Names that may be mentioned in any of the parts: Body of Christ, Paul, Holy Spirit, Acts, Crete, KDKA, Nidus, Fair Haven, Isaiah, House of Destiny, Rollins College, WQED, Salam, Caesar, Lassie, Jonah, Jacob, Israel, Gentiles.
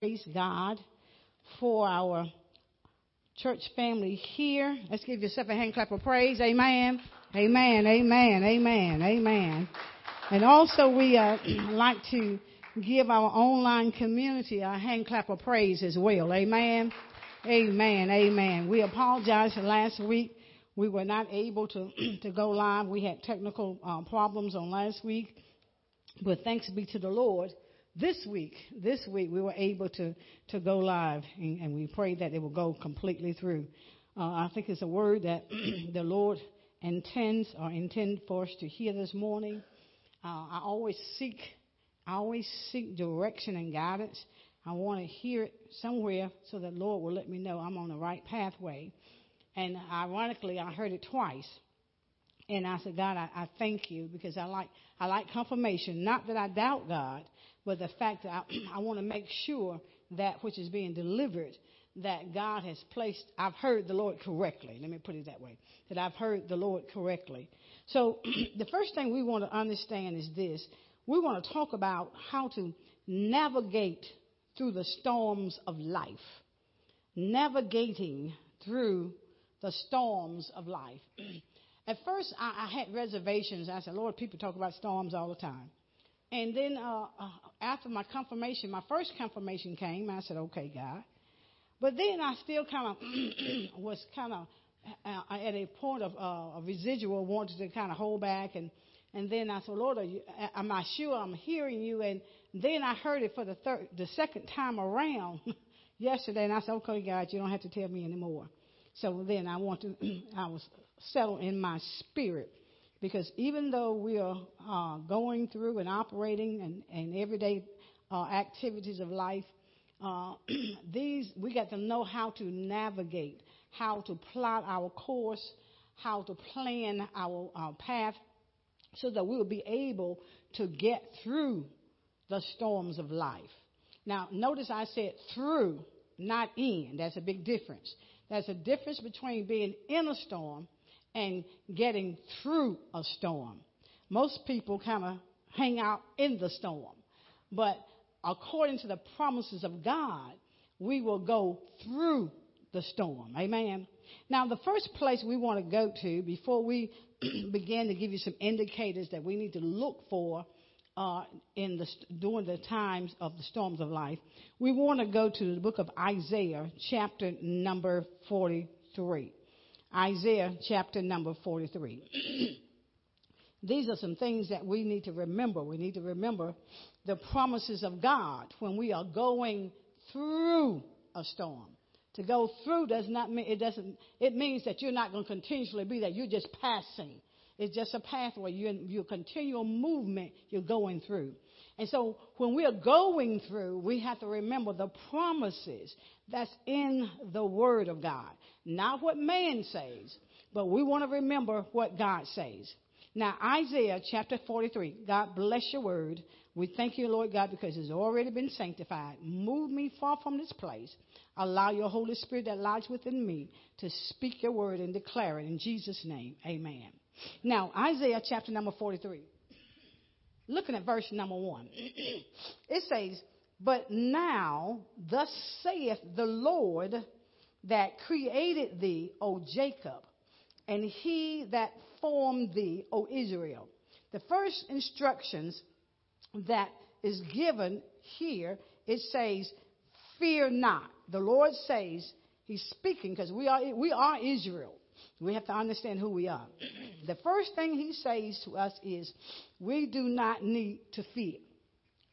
Praise God for our church family here. Let's give yourself a hand clap of praise. Amen. Amen. Amen. Amen. Amen. And also we like to give our online community a hand clap of praise as well. Amen. Amen. Amen. We apologize. Last week we were not able to go live. We had technical problems on last week, but thanks be to the Lord. This week we were able to go live, and we pray that it will go completely through. I think it's a word that the Lord intends for us to hear this morning. I always seek direction and guidance. I want to hear it somewhere so that the Lord will let me know I'm on the right pathway. And ironically, I heard it twice. And I said, God, I thank you, because I like confirmation. Not that I doubt God, but the fact that I want to make sure that which is being delivered, that God has placed, I've heard the Lord correctly. Let me put it that way, that I've heard the Lord correctly. So the first thing we want to understand is this. We want to talk about how to navigate through the storms of life. Navigating through the storms of life. At first, I had reservations. I said, Lord, people talk about storms all the time. And then after my first confirmation came, I said, okay, God. But then I still kind of was kind of at a point of a residual, wanted to kind of hold back. And then I said, Lord, am I sure I'm hearing you? And then I heard it for the second time around yesterday. And I said, okay, God, you don't have to tell me anymore. So then I was settled in my spirit, because even though we are going through and operating and everyday activities of life, these we got to know how to navigate, how to plot our course, how to plan our path, so that we will be able to get through the storms of life. Now, notice I said through, not in. That's a big difference. There's a difference between being in a storm and getting through a storm. Most people kind of hang out in the storm. But according to the promises of God, we will go through the storm. Amen. Now, the first place we want to go to before we begin to give you some indicators that we need to look for during the times of the storms of life, we want to go to the book of Isaiah, chapter number 43. Isaiah, chapter number 43. These are some things that we need to remember. We need to remember the promises of God when we are going through a storm. To go through does not mean it means that you're not going to continuously be there. You're just passing. It's just a pathway. Your continual movement you're going through. And so when we are going through, we have to remember the promises that's in the Word of God. Not what man says, but we want to remember what God says. Now, Isaiah chapter 43, God bless your word. We thank you, Lord God, because it's already been sanctified. Move me far from this place. Allow your Holy Spirit that lies within me to speak your word and declare it in Jesus' name. Amen. Now, Isaiah chapter number 43, looking at verse number 1, it says, but now thus saith the Lord that created thee, O Jacob, and he that formed thee, O Israel. The first instructions that is given here, it says, fear not. The Lord says, he's speaking, because we are Israel. We have to understand who we are. The first thing he says to us is we do not need to fear.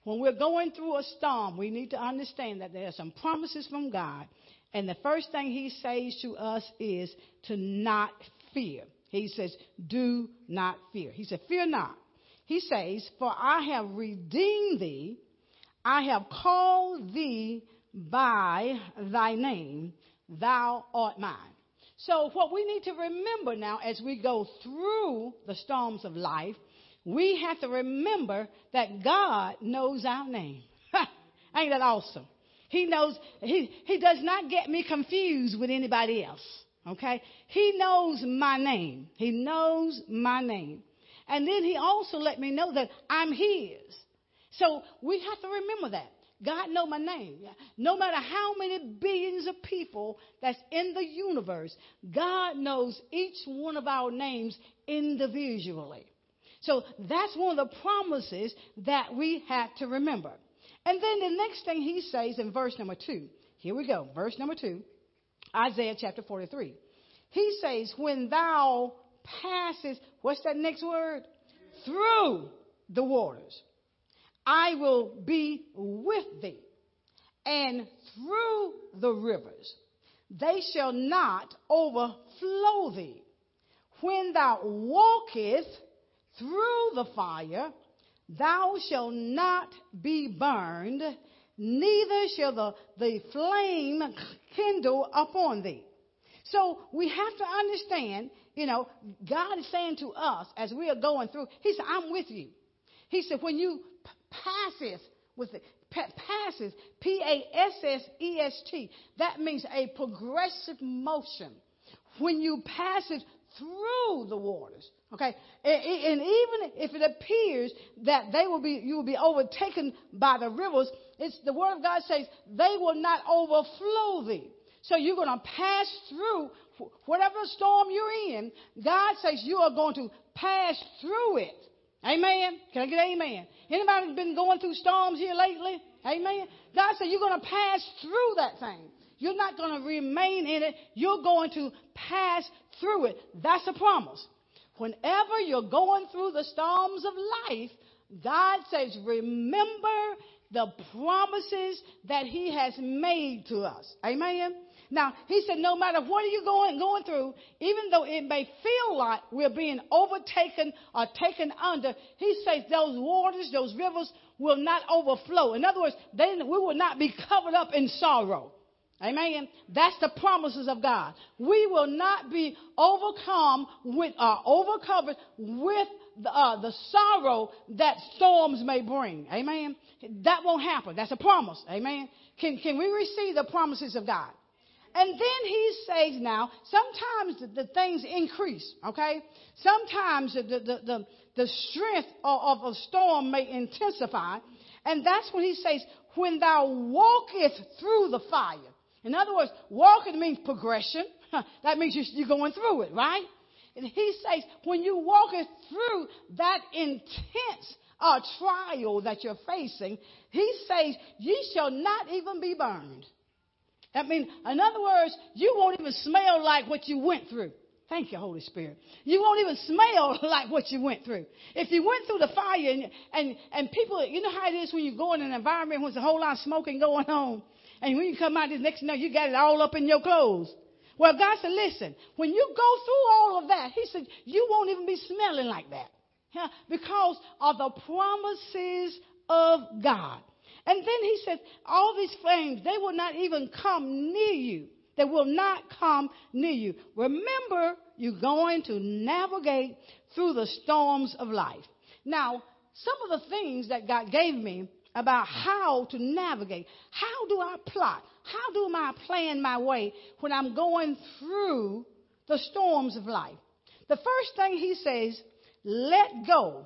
When we're going through a storm, we need to understand that there are some promises from God. And the first thing he says to us is to not fear. He says, do not fear. He said, fear not. He says, for I have redeemed thee. I have called thee by thy name. Thou art mine. So what we need to remember now as we go through the storms of life, we have to remember that God knows our name. Ain't that awesome? He knows. He does not get me confused with anybody else. Okay? He knows my name. He knows my name. And then he also let me know that I'm his. So we have to remember that. God know my name. No matter how many billions of people that's in the universe, God knows each one of our names individually. So that's one of the promises that we have to remember. And then the next thing he says in verse number 2. Here we go. Verse number 2, Isaiah chapter 43. He says, when thou passest, what's that next word? Through the waters, I will be with thee, and through the rivers, they shall not overflow thee. When thou walkest through the fire, thou shalt not be burned, neither shall the flame kindle upon thee. So we have to understand, you know, God is saying to us as we are going through, he said, I'm with you. He said, when you passes with it, passes, P-A-S-S-E-S-T, that means a progressive motion. When you pass it through the waters, okay, and even if it appears that they will be, you will be overtaken by the rivers, it's the word of God says they will not overflow thee. So you're going to pass through whatever storm you're in. God says you are going to pass through it. Amen. Can I get amen? Anybody been going through storms here lately? Amen. God said you're going to pass through that thing. You're not going to remain in it. You're going to pass through it. That's a promise. Whenever you're going through the storms of life, God says remember the promises that he has made to us. Amen. Now, he said, no matter what are you going through, even though it may feel like we're being overtaken or taken under, he says those waters, those rivers will not overflow. In other words, we will not be covered up in sorrow. Amen. That's the promises of God. We will not be overcome with overcovered with the sorrow that storms may bring. Amen. That won't happen. That's a promise. Amen. Can we receive the promises of God? And then he says now, sometimes the things increase, okay? Sometimes the strength of a storm may intensify. And that's when he says, when thou walkest through the fire. In other words, walking means progression. That means you're going through it, right? And he says, when you walk it through that intense trial that you're facing, he says, ye shall not even be burned. I mean, in other words, you won't even smell like what you went through. Thank you, Holy Spirit. You won't even smell like what you went through. If you went through the fire and people, you know how it is when you go in an environment when there's a whole lot of smoking going on. And when you come out, the next thing you know, you got it all up in your clothes. Well, God said, listen, when you go through all of that, he said, you won't even be smelling like that. Yeah, because of the promises of God. And then he said, all these flames, they will not even come near you. They will not come near you. Remember, you're going to navigate through the storms of life. Now, some of the things that God gave me about how to navigate, how do I plot? How do I plan my way when I'm going through the storms of life? The first thing he says, let go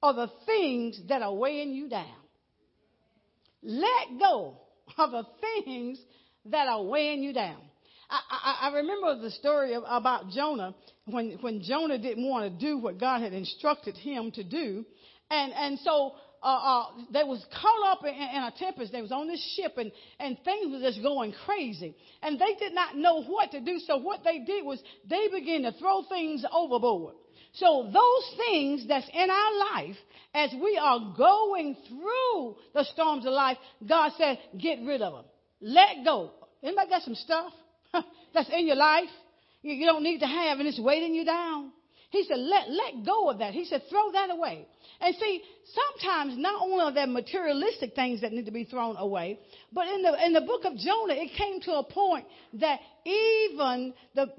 of the things that are weighing you down. Let go of the things that are weighing you down. I remember the story about Jonah when Jonah didn't want to do what God had instructed him to do. And so they was caught up in a tempest. They was on this ship, and things were just going crazy. And they did not know what to do, so what they did was they began to throw things overboard. So those things that's in our life, as we are going through the storms of life, God said, get rid of them. Let go. Anybody got some stuff that's in your life you don't need to have, and it's weighing you down? He said, let go of that. He said, throw that away. And see, sometimes not only are there materialistic things that need to be thrown away, but in the book of Jonah, it came to a point that even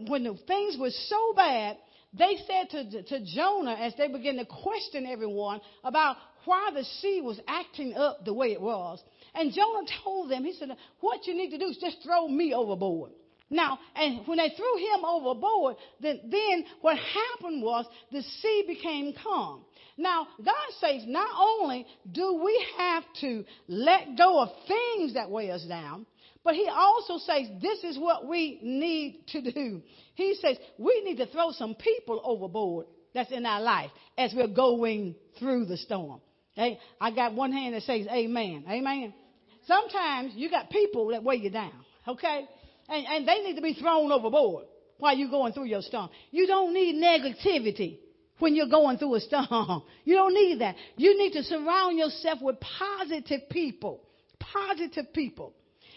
when the things were so bad, they said to Jonah, as they began to question everyone about why the sea was acting up the way it was. And Jonah told them, he said, what you need to do is just throw me overboard. Now, and when they threw him overboard, then what happened was the sea became calm. Now, God says not only do we have to let go of things that weigh us down, but he also says this is what we need to do. He says we need to throw some people overboard that's in our life as we're going through the storm. Hey, I got one hand that says amen. Amen. Sometimes you got people that weigh you down, okay? And they need to be thrown overboard while you're going through your storm. You don't need negativity when you're going through a storm. You don't need that. You need to surround yourself with positive people. Positive people.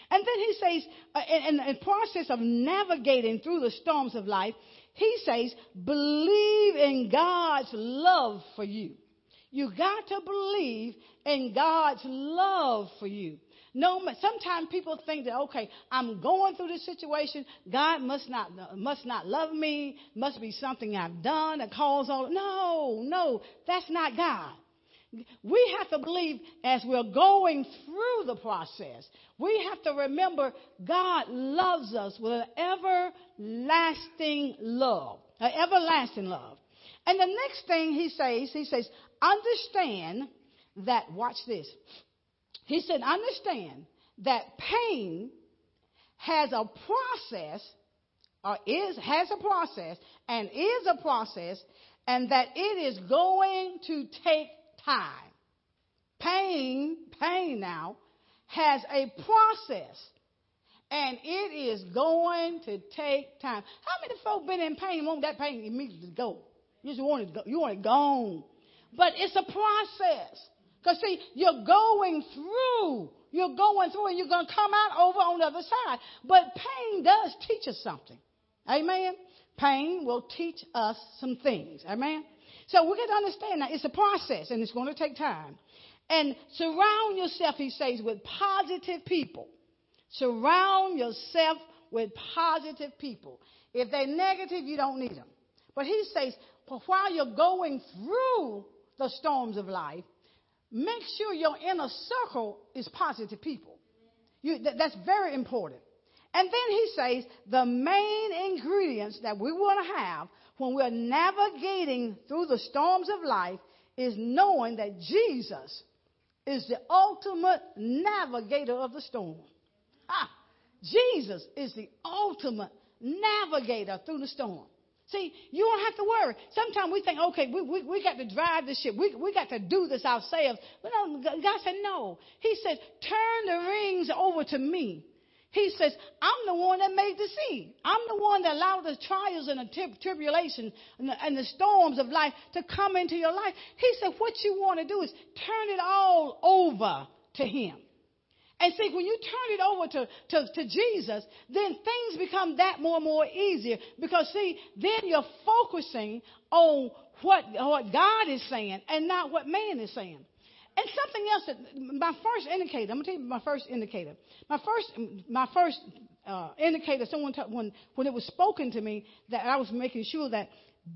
And then he says, in the process of navigating through the storms of life, he says, believe in God's love for you. You got to believe in God's love for you. No, sometimes people think that, okay, I'm going through this situation. God must not love me. Must be something I've done that caused all. No, that's not God. We have to believe as we're going through the process. We have to remember God loves us with an everlasting love, an everlasting love. And the next thing he says, understand that, watch this. He said, understand that pain has a process, and that it is going to take time. Pain now has a process, and it is going to take time. How many folk been in pain want that pain immediately to go? You just want it go, you want it gone. But it's a process. Because, see, you're going through, and you're going to come out over on the other side. But pain does teach us something. Amen? Pain will teach us some things. Amen? So we got to understand that it's a process, and it's going to take time. And surround yourself, he says, with positive people. Surround yourself with positive people. If they're negative, you don't need them. But he says, well, while you're going through the storms of life, make sure your inner circle is positive people. That's very important. And then he says the main ingredients that we want to have when we're navigating through the storms of life is knowing that Jesus is the ultimate navigator of the storm. Jesus is the ultimate navigator through the storm. See, you don't have to worry. Sometimes we think, okay, we got to drive this ship. We got to do this ourselves. But no, God said no. He said, turn the rings over to me. He says, I'm the one that made the sea. I'm the one that allowed the trials and the tribulation and the storms of life to come into your life. He said, what you want to do is turn it all over to him. And see, when you turn it over to Jesus, then things become that more easier. Because, see, then you're focusing on what God is saying and not what man is saying. And something else that I'm going to tell you my first indicator. My first indicator, when it was spoken to me, that I was making sure that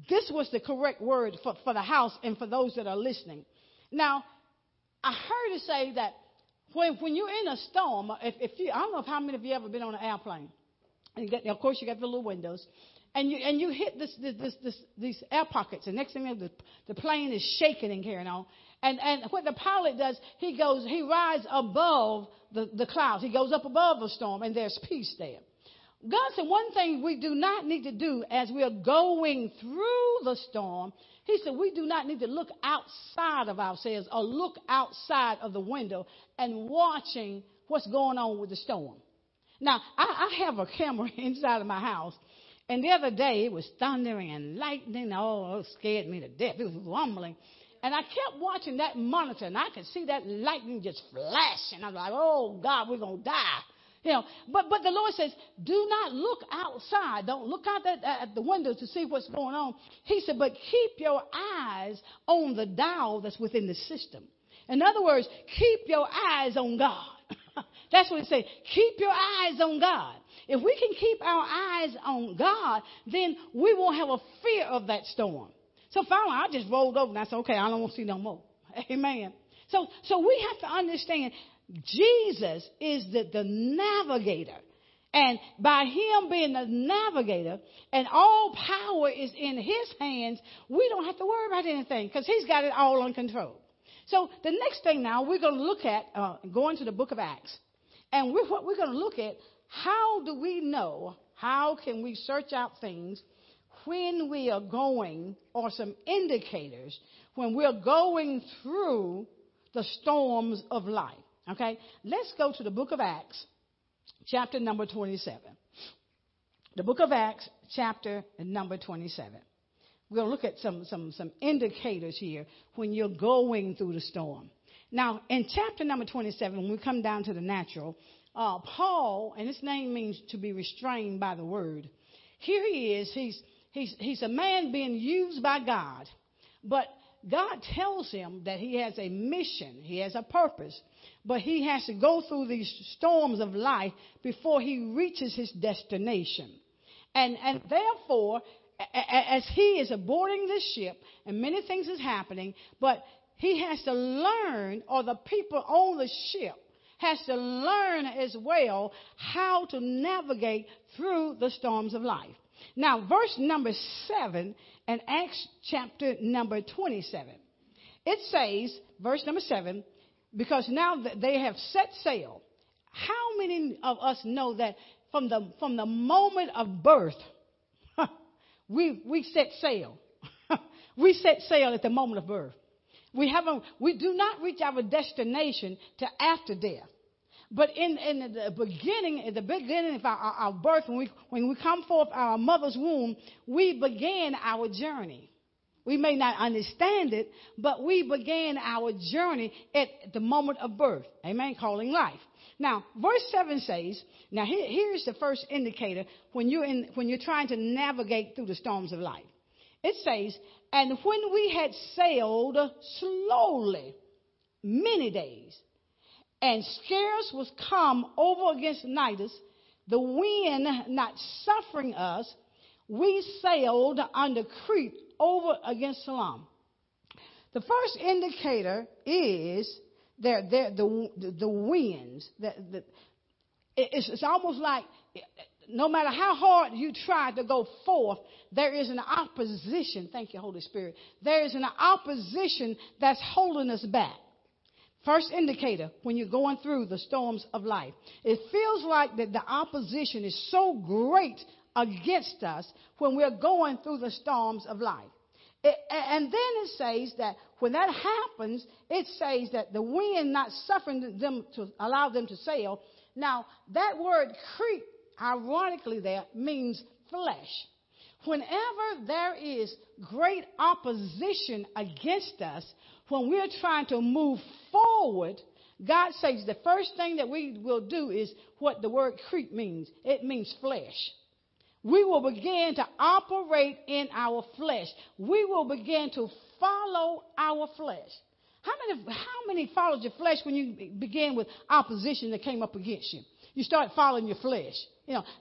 this was the correct word for the house and for those that are listening. Now, I heard it say that When you're in a storm, I don't know if how many of you ever been on an airplane. And of course, you got the little windows, and you hit these air pockets. And next thing you know, the plane is shaking and carrying on. And what the pilot does, he rides above the clouds. He goes up above the storm, and there's peace there. God said one thing we do not need to do as we are going through the storm. He said we do not need to look outside of ourselves or look outside of the window and watching what's going on with the storm. Now, I have a camera inside of my house, and the other day it was thundering and lightning. Oh, it scared me to death. It was rumbling. And I kept watching that monitor, and I could see that lightning just flashing. I was like, oh, God, we're going to die. You know, but the Lord says, do not look outside. Don't look out at the window to see what's going on. He said, but keep your eyes on the dial that's within the system. In other words, keep your eyes on God. That's what he said. Keep your eyes on God. If we can keep our eyes on God, then we won't have a fear of that storm. So finally, I just rolled over and I said, okay, I don't want to see no more. Amen. So we have to understand Jesus is the navigator. And by him being the navigator and all power is in his hands, we don't have to worry about anything because he's got it all under control. So the next thing now we're going to look at, going to the book of Acts. And we're going to look at, how do we know, how can we search out things when we are going, or some indicators when we're going through the storms of life. Okay, let's go to the book of Acts, chapter number 27. The book of Acts, chapter number 27. We'll look at some indicators here when you're going through the storm. Now, in chapter number 27, when we come down to the natural, Paul, and his name means to be restrained by the word. Here he is. He's a man being used by God, but God tells him that he has a mission, he has a purpose, but he has to go through these storms of life before he reaches his destination. And therefore, as he is aboarding this ship, and many things is happening, but he has to learn, or the people on the ship has to learn as well how to navigate through the storms of life. Now, verse number 7 in Acts chapter number 27. It says, verse number 7, because now they have set sail. How many of us know that from the moment of birth, we set sail? We set sail at the moment of birth. We do not reach our destination till after death. But in the beginning of our birth, when we come forth our mother's womb, we began our journey. We may not understand it, but we began our journey at the moment of birth. Amen. Calling life. Now, verse 7 says, now here's the first indicator when you're trying to navigate through the storms of life. It says, and when we had sailed slowly many days, and scarce was come over against Nidus, the wind not suffering us, we sailed under Crete over against Salam. The first indicator is the winds. It's almost like no matter how hard you try to go forth, there is an opposition. Thank you, Holy Spirit. There is an opposition that's holding us back. First indicator, when you're going through the storms of life, it feels like that the opposition is so great against us when we're going through the storms of life. And then it says that when that happens, it says that the wind not suffering them to allow them to sail. Now, that word Crete, ironically there, means flesh. Whenever there is great opposition against us, when we're trying to move forward, God says the first thing that we will do is what the word Crete means. It means flesh. We will begin to operate in our flesh. We will begin to follow our flesh. How many followed your flesh when you began with opposition that came up against you? You start following your flesh,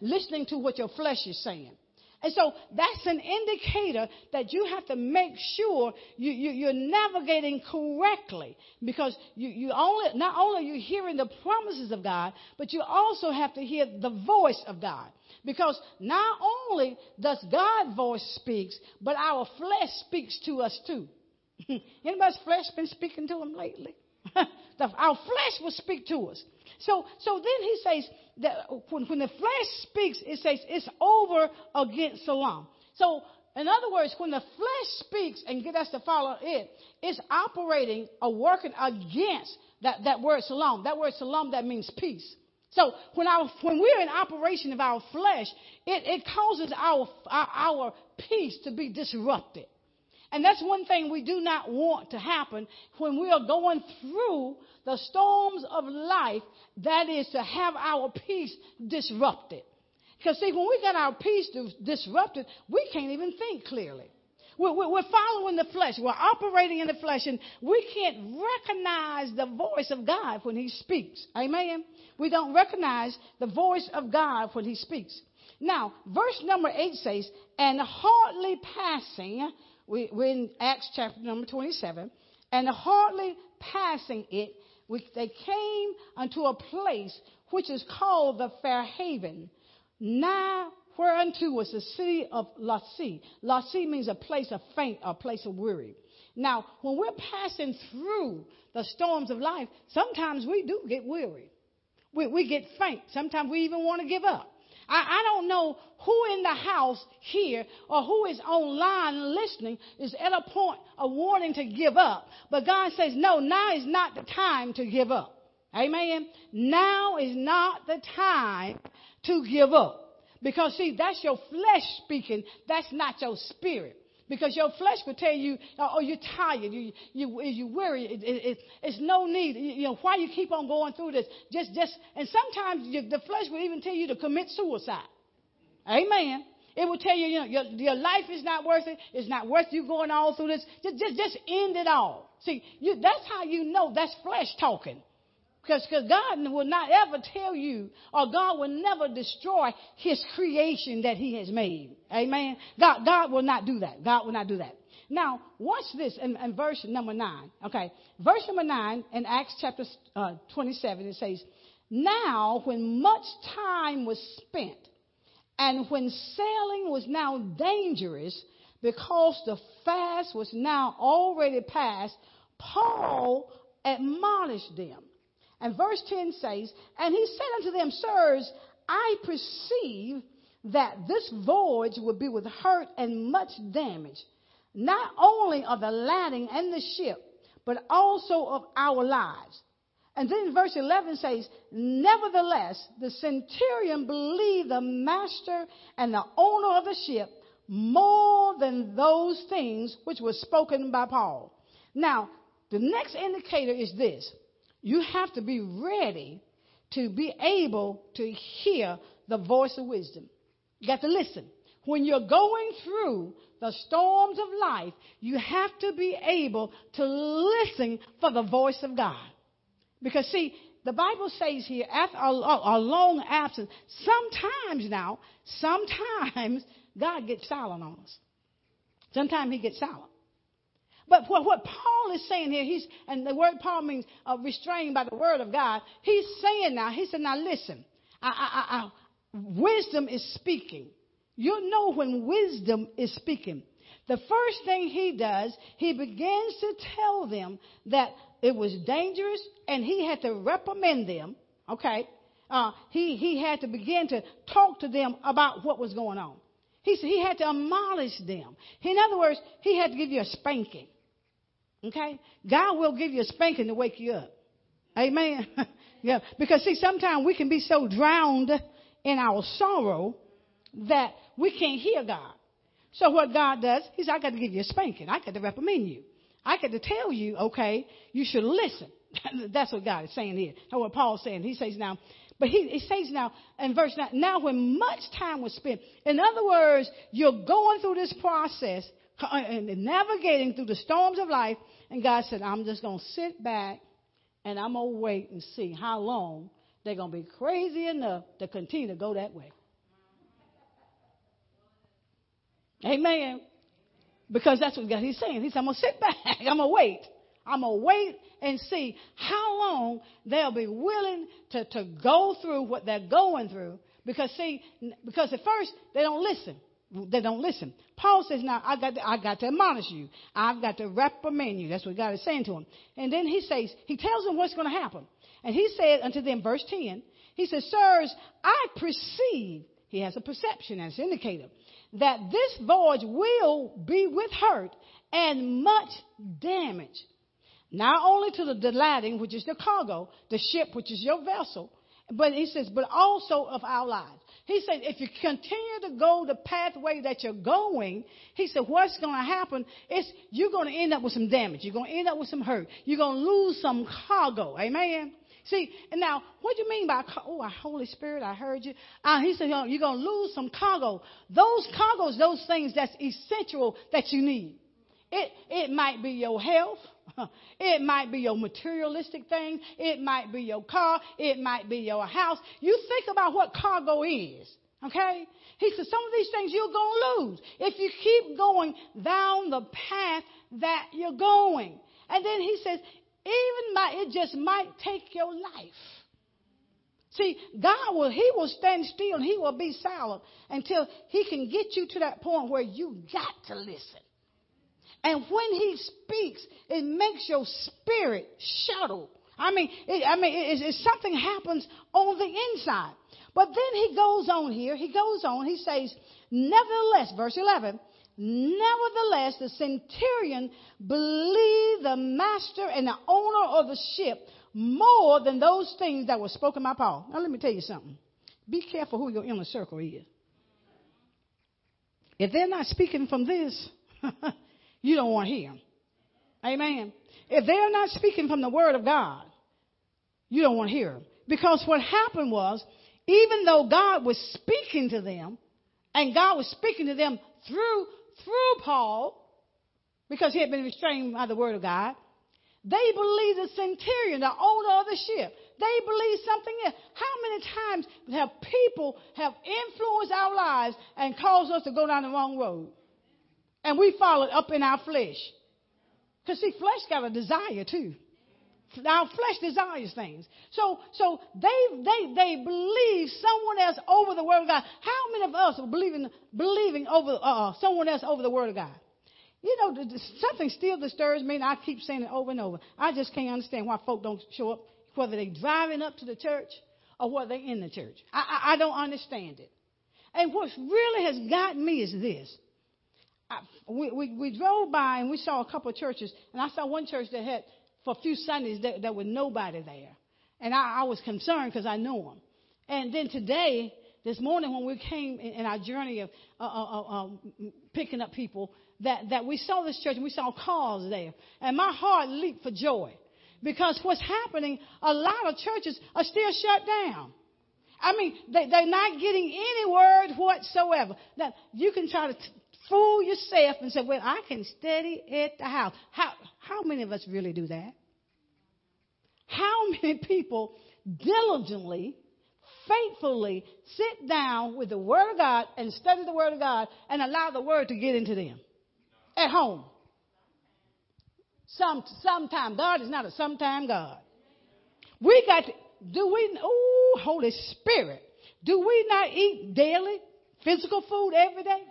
listening to what your flesh is saying. And so that's an indicator that you have to make sure you're navigating correctly, because not only are you hearing the promises of God, but you also have to hear the voice of God. Because not only does God's voice speak, but our flesh speaks to us too. Anybody's flesh been speaking to them lately? Our flesh will speak to us. So then he says that when the flesh speaks, it says it's over against Salam. So in other words, when the flesh speaks and get us to follow it, it's operating or working against that word Salam. That word Salam, that means peace. So when we're in operation of our flesh, it causes our peace to be disrupted. And that's one thing we do not want to happen when we are going through the storms of life, that is to have our peace disrupted. Because, see, when we got our peace disrupted, we can't even think clearly. We're following the flesh. We're operating in the flesh, and we can't recognize the voice of God when he speaks. Amen? We don't recognize the voice of God when he speaks. Now, verse number 8 says, and hardly passing... We're in Acts chapter number 27. And hardly passing it, they came unto a place which is called the Fair Haven, nigh whereunto was the city of Lassie. Lassie means a place of faint, a place of weary. Now, when we're passing through the storms of life, sometimes we do get weary. We get faint. Sometimes we even want to give up. I don't know who in the house here or who is online listening is at a point of wanting to give up. But God says, no, now is not the time to give up. Amen. Now is not the time to give up. Because, see, that's your flesh speaking. That's not your spirit. Because your flesh will tell you, oh, you're tired, you're weary, it's no need. You know, why you keep on going through this? And sometimes the flesh will even tell you to commit suicide. Amen. It will tell you, your life is not worth it. It's not worth you going all through this. Just end it all. See, that's how you know that's flesh talking. Because God will not ever tell you, or God will never destroy his creation that he has made. Amen. God will not do that. God will not do that. Now, watch this in verse number 9. Okay. Verse number 9 in Acts chapter 27, it says, now when much time was spent and when sailing was now dangerous because the fast was now already past, Paul admonished them. And verse 10 says, and he said unto them, sirs, I perceive that this voyage will be with hurt and much damage, not only of the lading and the ship, but also of our lives. And then verse 11 says, nevertheless, the centurion believed the master and the owner of the ship more than those things which were spoken by Paul. Now, the next indicator is this. You have to be ready to be able to hear the voice of wisdom. You got to listen. When you're going through the storms of life, you have to be able to listen for the voice of God. Because, see, the Bible says here, after a long absence, sometimes God gets silent on us. Sometimes he gets silent. But what Paul is saying here, and the word Paul means restrained by the word of God. He's saying now, he said, now listen, wisdom is speaking. You know when wisdom is speaking. The first thing he does, he begins to tell them that it was dangerous and he had to reprimand them. Okay. He had to begin to talk to them about what was going on. He said he had to admonish them. In other words, he had to give you a spanking. Okay? God will give you a spanking to wake you up. Amen? Yeah. Because, see, sometimes we can be so drowned in our sorrow that we can't hear God. So what God does, he said, I got to give you a spanking. I got to reprimand you. I got to tell you, okay, you should listen. That's what God is saying here. That's what Paul's saying. He says now, but he says now in verse 9, now when much time was spent. In other words, you're going through this process and navigating through the storms of life. And God said, I'm just going to sit back and I'm going to wait and see how long they're going to be crazy enough to continue to go that way. Amen. Because that's what God he's saying. He said, I'm going to sit back. I'm going to wait. I'm going to wait and see how long they'll be willing to go through what they're going through. Because, see, at first they don't listen. Paul says, now, I got to admonish you. I've got to reprimand you. That's what God is saying to him. And then he says, he tells them what's going to happen. And he said unto them, verse 10, he says, sirs, I perceive, he has a perception as an indicator, that this voyage will be with hurt and much damage. Not only to the lading, which is the cargo, the ship, which is your vessel, but he says, but also of our lives. He said, if you continue to go the pathway that you're going, he said, what's going to happen is you're going to end up with some damage. You're going to end up with some hurt. You're going to lose some cargo. Amen. See, and now, what do you mean by, oh, Holy Spirit, I heard you. He said, you're going to lose some cargo. Those cargoes, those things that's essential that you need. It might be your health. It might be your materialistic thing. It might be your car. It might be your house. You think about what cargo is, okay? He said some of these things you're going to lose if you keep going down the path that you're going. And then he says, it just might take your life. See, God will, he will stand still and he will be silent until he can get you to that point where you got to listen. And when he speaks, it makes your spirit shuttle. It's something happens on the inside. But then he goes on here. He says, nevertheless, verse 11, nevertheless, the centurion believed the master and the owner of the ship more than those things that were spoken by Paul. Now, let me tell you something. Be careful who your inner circle is. If they're not speaking from this, you don't want to hear them. Amen. If they're not speaking from the word of God, you don't want to hear them. Because what happened was, even though God was speaking to them, and God was speaking to them through Paul, because he had been restrained by the word of God, they believe the centurion, the owner of the ship. They believe something else. How many times have people have influenced our lives and caused us to go down the wrong road? And we follow it up in our flesh. Because, see, flesh got a desire, too. Our flesh desires things. So they believe someone else over the word of God. How many of us are believing over someone else over the word of God? You know, something still disturbs me, and I keep saying it over and over. I just can't understand why folk don't show up, whether they're driving up to the church or whether they're in the church. I don't understand it. And what really has gotten me is this. We drove by, and we saw a couple of churches, and I saw one church that had, for a few Sundays, there was nobody there. And I was concerned because I knew them. And then today, this morning when we came in our journey of picking up people, that we saw this church and we saw cars there. And my heart leaped for joy. Because what's happening, a lot of churches are still shut down. They're not getting any word whatsoever. Now, you can try to fool yourself and say, well, I can study at the house. How many of us really do that? How many people diligently, faithfully sit down with the Word of God and study the Word of God and allow the Word to get into them at home? Sometime. God is not a sometime God. We got to, Holy Spirit, do we not eat daily physical food every day?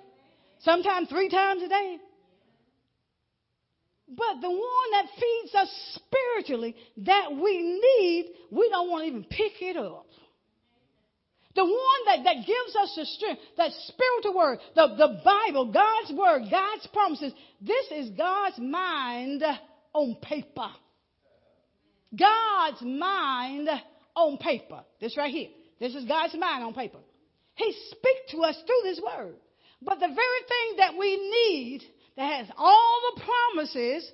Sometimes 3 times a day. But the one that feeds us spiritually that we need, we don't want to even pick it up. The one that gives us the strength, that spiritual word, the Bible, God's word, God's promises. This is God's mind on paper. God's mind on paper. This right here. This is God's mind on paper. He speaks to us through this word. But the very thing that we need that has all the promises,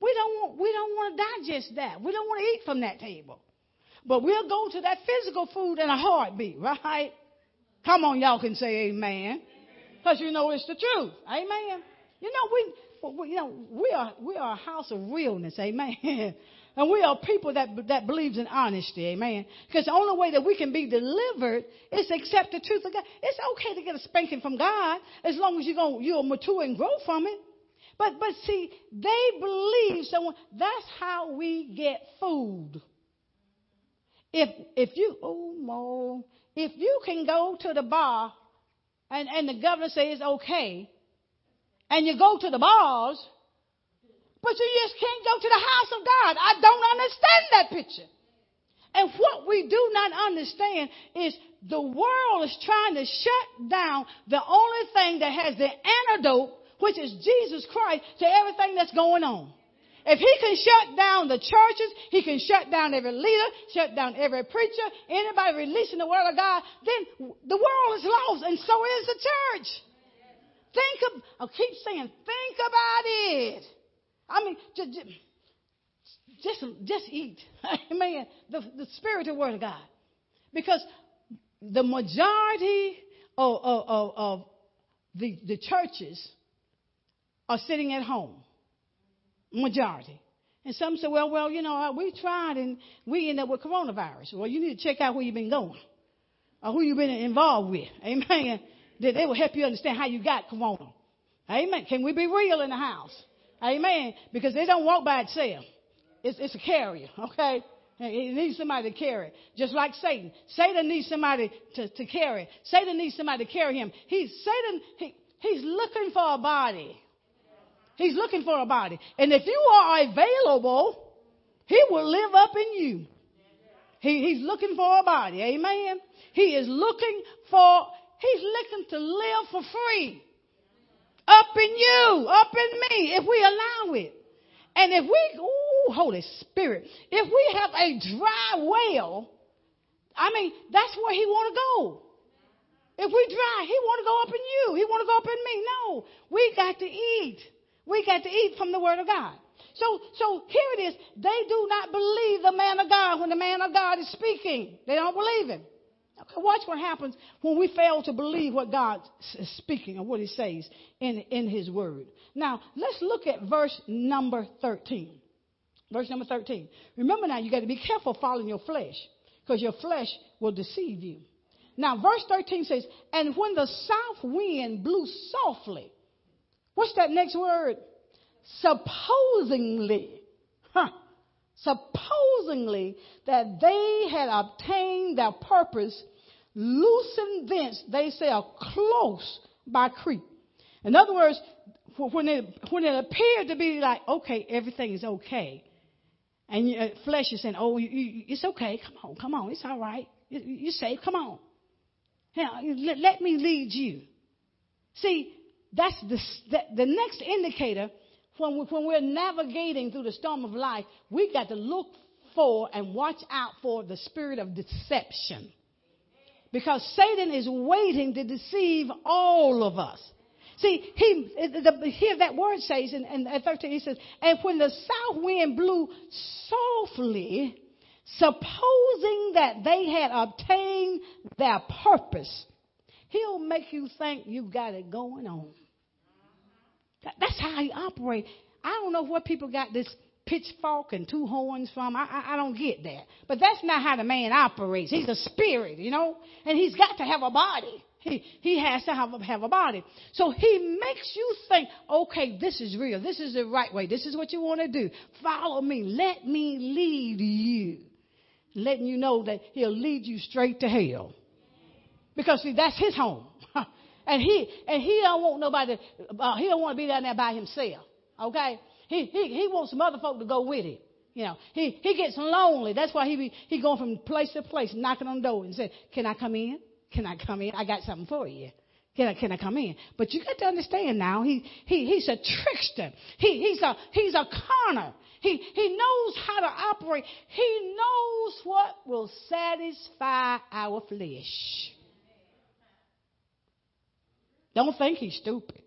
we don't want to digest that. We don't want to eat from that table. But we'll go to that physical food in a heartbeat, right? Come on, y'all can say amen. Because you know it's the truth. Amen. You know, we are a house of realness, amen. And we are people that believes in honesty, amen. Because the only way that we can be delivered is to accept the truth of God. It's okay to get a spanking from God as long as you'll mature and grow from it. But see, they believe someone. That's how we get food. If you can go to the bar and the governor says it's okay, and you go to the bars, but you just can't go to the house of God. I don't understand that picture. And what we do not understand is the world is trying to shut down the only thing that has the antidote, which is Jesus Christ, to everything that's going on. If he can shut down the churches, he can shut down every leader, shut down every preacher, anybody releasing the word of God, then the world is lost, and so is the church. Think about it. Just eat. Amen. The spiritual word of God. Because the majority of the churches are sitting at home. Majority. And some say, well, you know, we tried and we end up with coronavirus. Well, you need to check out where you've been going or who you've been involved with. Amen. They will help you understand how you got corona. Amen. Can we be real in the house? Amen. Because they don't walk by itself. It's a carrier, okay? He needs somebody to carry it. Just like Satan. Satan needs somebody to carry it. Satan needs somebody to carry him. He's looking for a body. He's looking for a body. And if you are available, he will live up in you. He's looking for a body. Amen. He's looking to live for free. Up in you. Up in me. If we allow it. And if we, Holy Spirit, if we have a dry well, that's where he want to go. If we dry, he want to go up in you. He want to go up in me. No, we got to eat. We got to eat from the word of God. So here it is. They do not believe the man of God when the man of God is speaking. They don't believe him. Okay, watch what happens when we fail to believe what God is speaking or what he says in his word. Now, let's look at verse number 13. Verse number 13. Remember now, you got to be careful following your flesh, because your flesh will deceive you. Now, verse 13 says, and when the south wind blew softly, what's that next word? Supposingly. Supposingly that they had obtained their purpose, loosened thence, they sail close by Crete. In other words, when it appeared to be like, okay, everything is okay. And your flesh is saying, oh, it's okay. Come on. It's all right. You're safe. Come on. Now, let me lead you. See, that's the next indicator when we're navigating through the storm of life, we got to look for and watch out for the spirit of deception. Because Satan is waiting to deceive all of us. See, here that word says in 13, he says, and when the south wind blew softly, supposing that they had obtained their purpose, he'll make you think you got it going on. That's how he operates. I don't know where people got this pitchfork and two horns from. I don't get that. But that's not how the man operates. He's a spirit, and he's got to have a body. He has to have a body. So he makes you think, okay, this is real. This is the right way. This is what you want to do. Follow me. Let me lead you. Letting you know that he'll lead you straight to hell. Because, see, that's his home. and he don't want nobody, he don't want to be down there by himself. Okay? He wants some other folk to go with him. He gets lonely. That's why he going from place to place, knocking on the door and saying, can I come in? Can I come in? I got something for you. Can I come in? But you got to understand now, he's a trickster. He's a conner. He knows how to operate. He knows what will satisfy our flesh. Don't think he's stupid.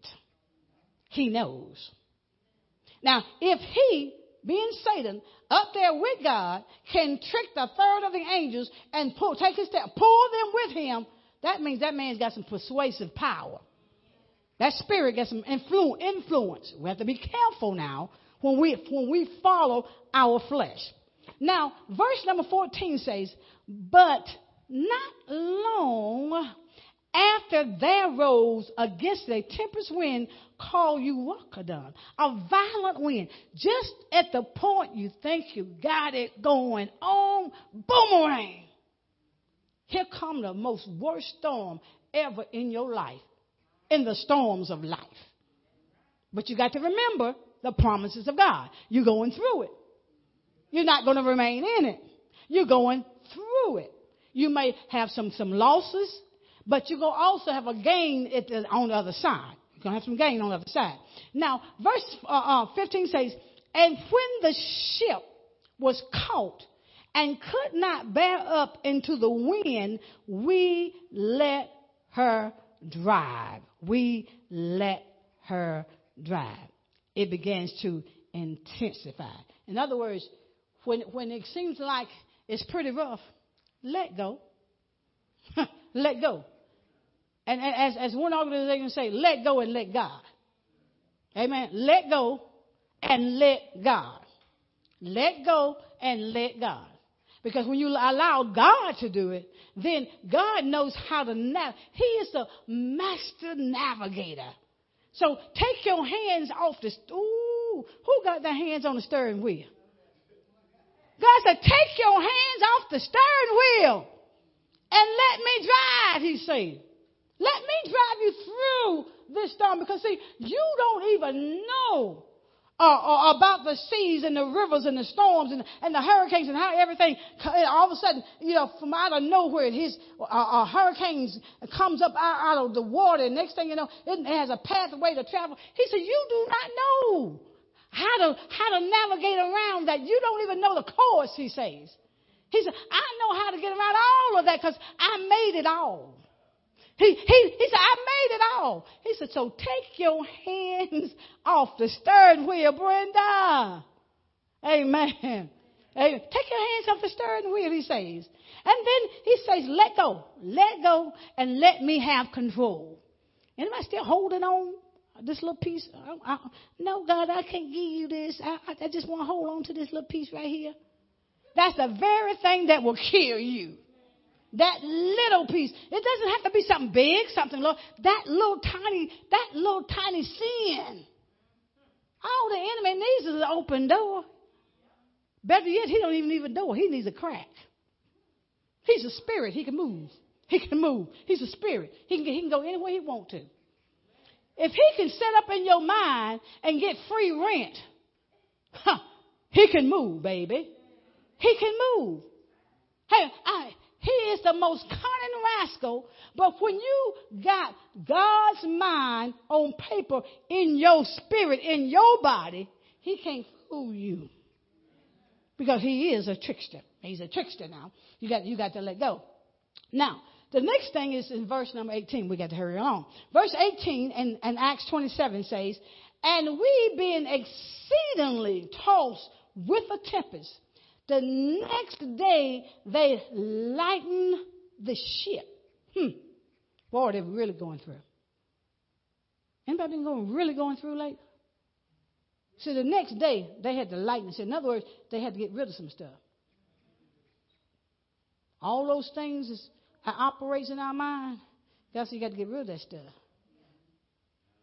He knows. Now, if he, being Satan, up there with God, can trick the third of the angels and pull them with him, that means that man's got some persuasive power. That spirit got some influence. We have to be careful now when we follow our flesh. Now, verse number 14 says, but not long after there rose against a tempest wind called Eurocadon, a violent wind. Just at the point you think you got it going on, boomerang. Here comes the most worst storm ever in your life, in the storms of life. But you got to remember the promises of God. You're going through it. You're not going to remain in it. You're going through it. You may have some losses, but you're going to also have a gain on the other side. You're going to have some gain on the other side. Now, verse 15 says, and when the ship was caught and could not bear up into the wind, we let her drive. We let her drive. It begins to intensify. In other words, when it seems like it's pretty rough, let go. Let go. And as one organization say, let go and let God. Amen. Let go and let God. Let go and let God. Because when you allow God to do it, then God knows how to navigate. He is the master navigator. So take your hands off the who got their hands on the steering wheel? God said, take your hands off the steering wheel and let me drive, he said. Let me drive you through this storm. Because, see, you don't even know about the seas and the rivers and the storms and the hurricanes and how everything, all of a sudden, from out of nowhere, hurricanes comes up out of the water. And next thing you know, it has a pathway to travel. He said, you do not know how to navigate around that. You don't even know the course, he says. He said, I know how to get around all of that because I made it all. He said, I made it all. He said, so take your hands off the steering wheel, Brenda. Amen. Amen. Take your hands off the steering wheel, he says. And then he says, let go. Let go and let me have control. Anybody still holding on this little piece? No, God, I can't give you this. I just want to hold on to this little piece right here. That's the very thing that will kill you. That little piece. It doesn't have to be something big, something low. That little tiny sin. All the enemy needs is an open door. Better yet, he don't even need a door. He needs a crack. He's a spirit. He can move. He's a spirit. He can go anywhere he wants to. If he can set up in your mind and get free rent, he can move, baby. He can move. Hey, he is the most cunning rascal, but when you got God's mind on paper in your spirit, in your body, he can't fool you because he is a trickster. He's a trickster now. You got to let go. Now, the next thing is in verse number 18. We got to hurry on. Verse 18 and Acts 27 says, and we being exceedingly tossed with a tempest, the next day, they lightened the ship. Boy, they were really going through. Anybody been really going through lately? So the next day, they had to lighten the ship. In other words, they had to get rid of some stuff. All those things that operates in our mind, that's why you got to get rid of that stuff.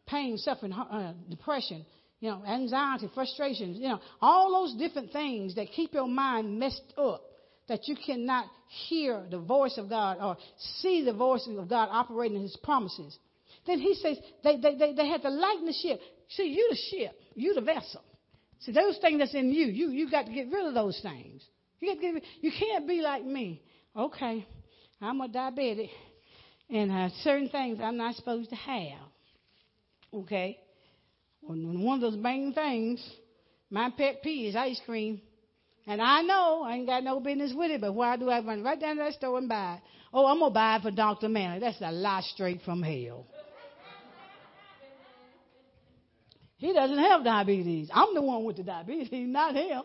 Pain, suffering, depression. Anxiety, frustrations, all those different things that keep your mind messed up, that you cannot hear the voice of God or see the voice of God operating in his promises. Then he says they had to lighten the ship. See, you the ship, you the vessel. See, those things that's in you got to get rid of those things. You can't be like me. Okay, I'm a diabetic, and certain things I'm not supposed to have. Okay. One of those main things, my pet peeve is ice cream. And I know I ain't got no business with it, but why do I run right down to that store and buy it? Oh, I'm going to buy it for Dr. Manley. That's a lie straight from hell. He doesn't have diabetes. I'm the one with the diabetes, not him.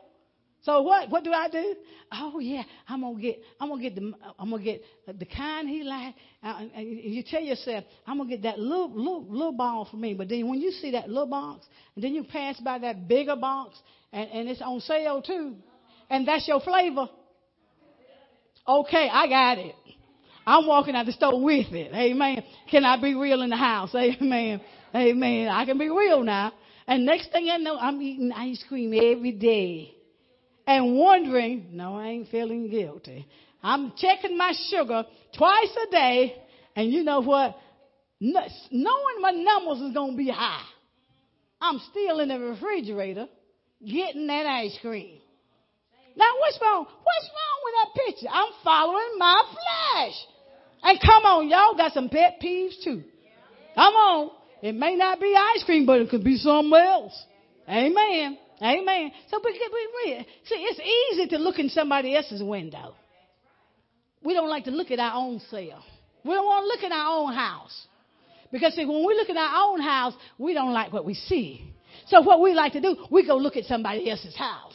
So what do I do? Oh, yeah, I'm going to get the kind he like. And you tell yourself, I'm going to get that little ball for me. But then when you see that little box, and then you pass by that bigger box, and it's on sale too, and that's your flavor. Okay, I got it. I'm walking out the store with it. Amen. Can I be real in the house? Amen. Amen. I can be real now. And next thing I know, I'm eating ice cream every day. And wondering, no, I ain't feeling guilty. I'm checking my sugar twice a day, and you know what? Knowing my numbers is going to be high. I'm still in the refrigerator getting that ice cream. Now, what's wrong? What's wrong with that picture? I'm following my flesh. And come on, y'all got some pet peeves too. Come on. It may not be ice cream, but it could be something else. Amen. Amen. So, see, it's easy to look in somebody else's window. We don't like to look at our own self. We don't want to look at our own house. Because, see, when we look at our own house, we don't like what we see. So what we like to do, we go look at somebody else's house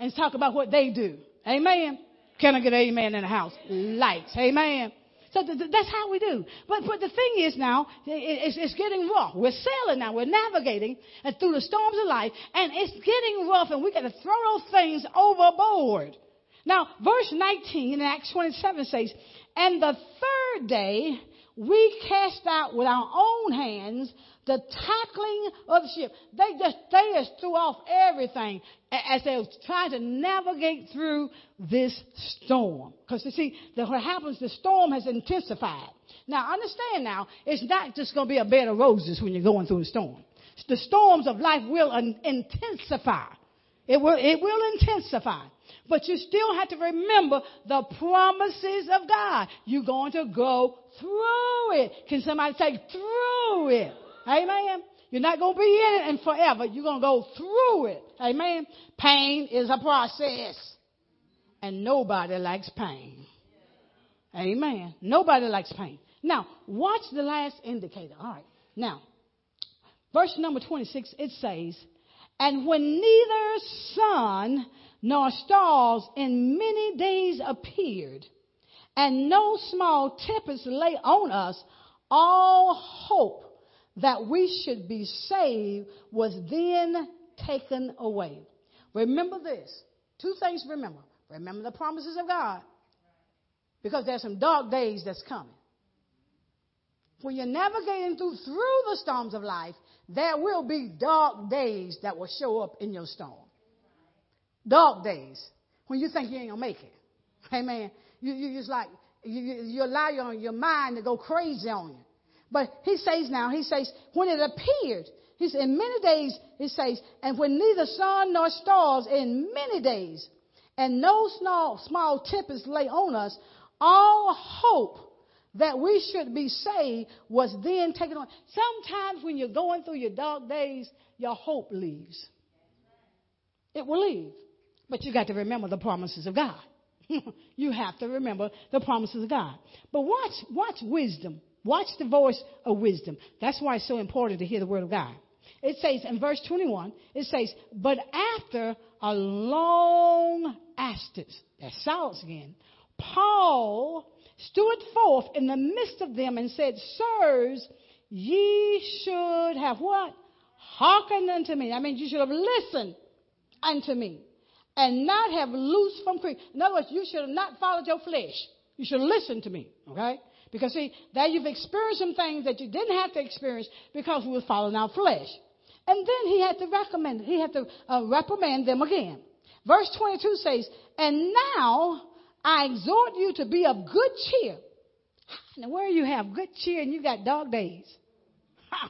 and talk about what they do. Amen. Can I get an amen in the house? Lights. Amen. So that's how we do. But the thing is now, it's getting rough. We're sailing now. We're navigating and through the storms of life. And it's getting rough, and we got to throw those things overboard. Now, verse 19 in Acts 27 says, and the third day we cast out with our own hands the tackling of the ship. They just threw off everything as they were trying to navigate through this storm. Because you see, what happens, the storm has intensified. Now, understand now, it's not just going to be a bed of roses when you're going through the storm. The storms of life will intensify. It will intensify. But you still have to remember the promises of God. You're going to go through it. Can somebody say through it? Amen. You're not going to be in it and forever. You're going to go through it. Amen. Pain is a process. And nobody likes pain. Amen. Nobody likes pain. Now, watch the last indicator. All right. Now, verse number 26, it says, and when neither sun nor stars in many days appeared, and no small tempest lay on us, all hope that we should be saved was then taken away. Remember this. Two things to remember. Remember the promises of God, because there's some dark days that's coming. When you're navigating through the storms of life, there will be dark days that will show up in your storm. Dark days when you think you ain't gonna make it. Amen. You just like, you allow your mind to go crazy on you. But he says, when it appeared, he said, in many days, he says, and when neither sun nor stars in many days, and no small tempest lay on us, all hope that we should be saved was then taken on. Sometimes when you're going through your dark days, your hope leaves. It will leave. But you got to remember the promises of God. You have to remember the promises of God. But watch wisdom. Watch the voice of wisdom. That's why it's so important to hear the word of God. It says in verse 21, it says, but after a long absence, that's silence again, Paul stood forth in the midst of them and said, sirs, ye should have what? Hearkened unto me. I mean, you should have listened unto me and not have loosed from Crete. In other words, you should have not followed your flesh. You should listen to me, okay? Because, see, that you've experienced some things that you didn't have to experience because we were following our flesh. And then he had to reprimand them again. Verse 22 says, and now I exhort you to be of good cheer. Now, where you have good cheer and you got dark days? Ha.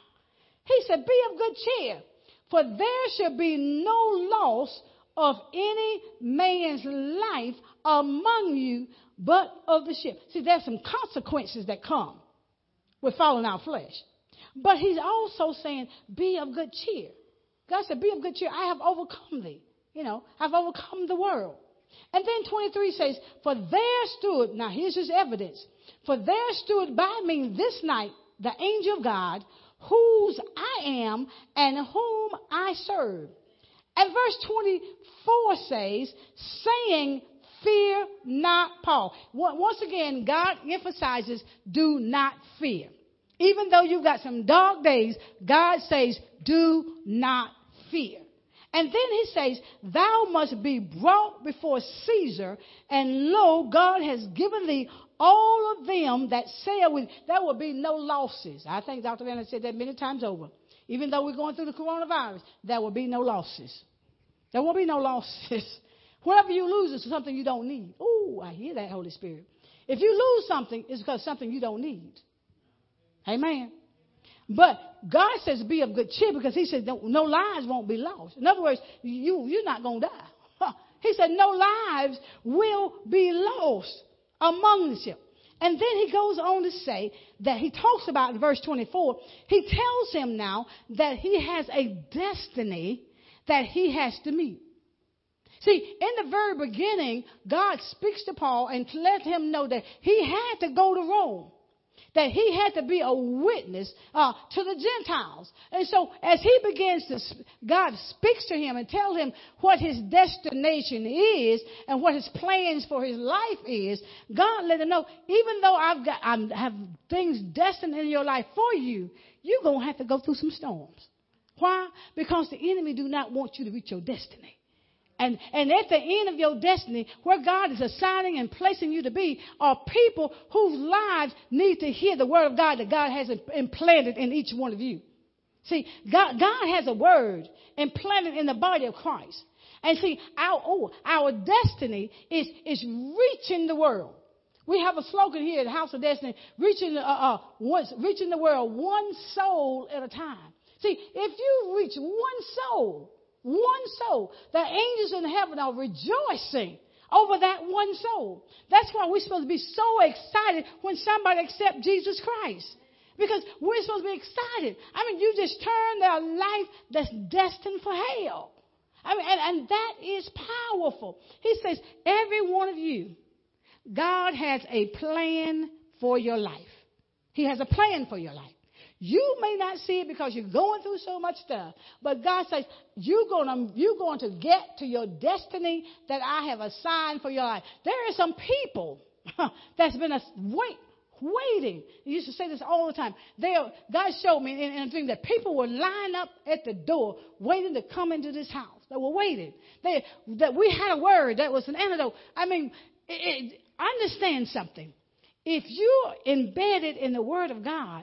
He said, be of good cheer, for there shall be no loss of any man's life among you, but of the ship. See, there's some consequences that come with following our flesh. But he's also saying, be of good cheer. God said, be of good cheer. I have overcome thee. You know, I've overcome the world. And then 23 says, for there stood, now here's his evidence, for there stood by me this night the angel of God, whose I am and whom I serve. And verse 24 says, saying, fear not, Paul. Once again, God emphasizes, do not fear. Even though you've got some dark days, God says, do not fear. And then he says, thou must be brought before Caesar, and lo, God has given thee all of them that say, there will be no losses. I think Dr. Van said that many times over. Even though we're going through the coronavirus, there will be no losses. There won't be no losses. Whatever you lose is something you don't need. Oh, I hear that, Holy Spirit. If you lose something, it's because something you don't need. Amen. But God says be of good cheer, because he says no lives won't be lost. In other words, you're not going to die. Huh. He said no lives will be lost among the ship. And then he goes on to say that he talks about in verse 24, he tells him now that he has a destiny that he has to meet. See, in the very beginning, God speaks to Paul and let him know that he had to go to Rome, that he had to be a witness to the Gentiles. And so as he begins to, God speaks to him and tells him what his destination is and what his plans for his life is. God let him know, even though I have things destined in your life for you, you're going to have to go through some storms. Why? Because the enemy do not want you to reach your destiny. And at the end of your destiny, where God is assigning and placing you to be, are people whose lives need to hear the word of God that God has implanted in each one of you. See, God has a word implanted in the body of Christ. And see, our destiny is reaching the world. We have a slogan here at House of Destiny, reaching the world one soul at a time. See, if you reach one soul, the angels in heaven are rejoicing over that one soul. That's why we're supposed to be so excited when somebody accepts Jesus Christ. Because we're supposed to be excited. I mean, you just turn their life that's destined for hell. I mean, and that is powerful. He says, every one of you, God has a plan for your life. He has a plan for your life. You may not see it because you're going through so much stuff, but God says, you're going to get to your destiny that I have assigned for your life. There are some people that's been waiting. You used to say this all the time. God showed me in a dream that people were lined up at the door waiting to come into this house. They were waiting. That we had a word that was an antidote. I mean, understand something. If you're embedded in the word of God,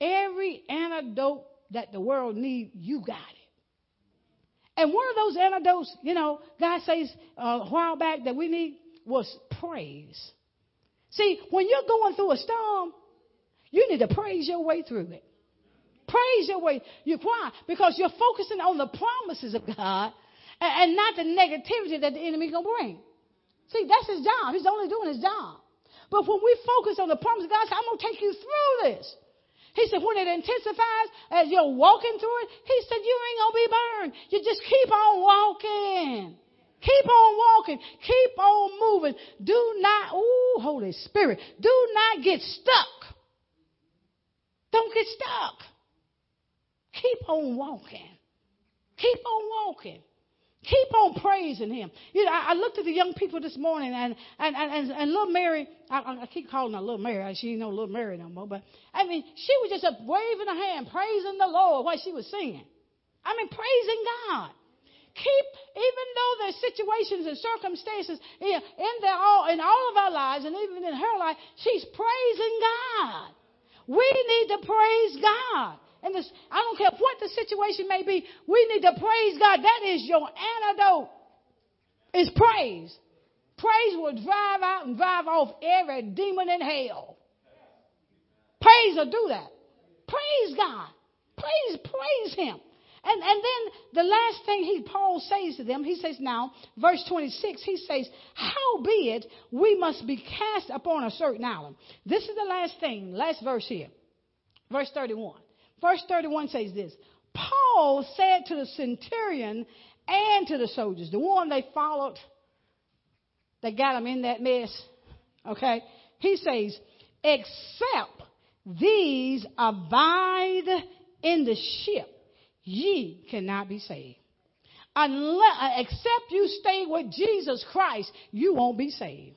every antidote that the world needs, you got it. And one of those antidotes, you know, God says a while back that we need was praise. See, when you're going through a storm, you need to praise your way through it. Praise your way. Why? Because you're focusing on the promises of God and not the negativity that the enemy's going to bring. See, that's his job. He's only doing his job. But when we focus on the promise of God, I'm going to take you through this. He said, when it intensifies, as you're walking through it, he said, you ain't going to be burned. You just keep on walking. Keep on walking. Keep on moving. Holy Spirit, do not get stuck. Don't get stuck. Keep on walking. Keep on walking. Keep on praising him. You know, I looked at the young people this morning, and little Mary, I keep calling her little Mary. She ain't no little Mary no more. But, I mean, she was just up waving her hand, praising the Lord while she was singing. I mean, praising God. Keep, even though there's situations and circumstances in all of our lives, and even in her life, she's praising God. We need to praise God. And I don't care what the situation may be, we need to praise God. That is your antidote. It's praise. Praise will drive out and drive off every demon in hell. Praise will do that. Praise God. Praise him. And then the last thing Paul says to them, he says now, verse 26, he says, howbeit we must be cast upon a certain island. This is the last thing, last verse here. Verse 31. Verse 31 says this, Paul said to the centurion and to the soldiers, the one they followed, that got him in that mess, okay? He says, except these abide in the ship, ye cannot be saved. Except you stay with Jesus Christ, you won't be saved.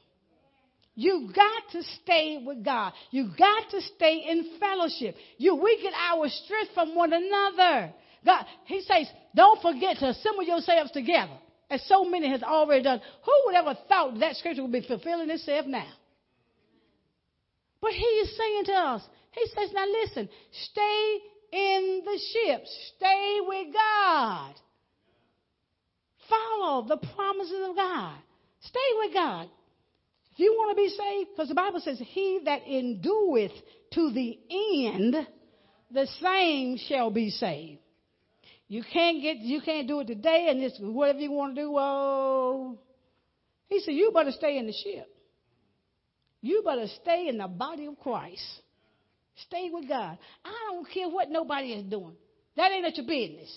You got to stay with God. You got to stay in fellowship. We get our strength from one another. God, he says, don't forget to assemble yourselves together, as so many has already done. Who would ever thought that scripture would be fulfilling itself now? But he is saying to us, he says, now listen, stay in the ship. Stay with God. Follow the promises of God. Stay with God. You want to be saved? Because the Bible says, he that endureth to the end, the same shall be saved. You can't do it today, and it's whatever you want to do. Oh, he said, you better stay in the ship. You better stay in the body of Christ. Stay with God. I don't care what nobody is doing. That ain't at your business.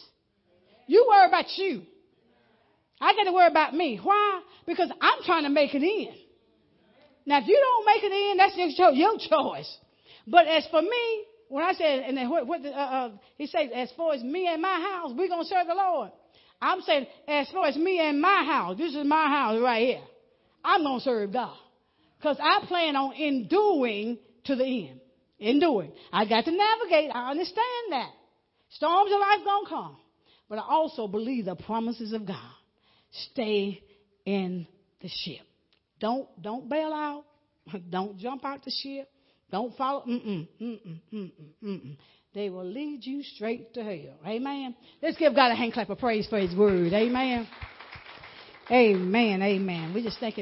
You worry about you. I got to worry about me. Why? Because I'm trying to make it in. Now, if you don't make it in, that's your choice. But as for me, when I said, and then he says, as far as me and my house, we're going to serve the Lord. I'm saying, as far as me and my house, this is my house right here. I'm going to serve God. Because I plan on enduring to the end. Enduring. I got to navigate. I understand that. Storms of life going to come. But I also believe the promises of God. stay in the ship. Don't bail out. Don't jump out the ship. Don't follow. They will lead you straight to hell. Amen. Let's give God a hand clap of praise for his word. Amen. Amen. Amen. We're just thanking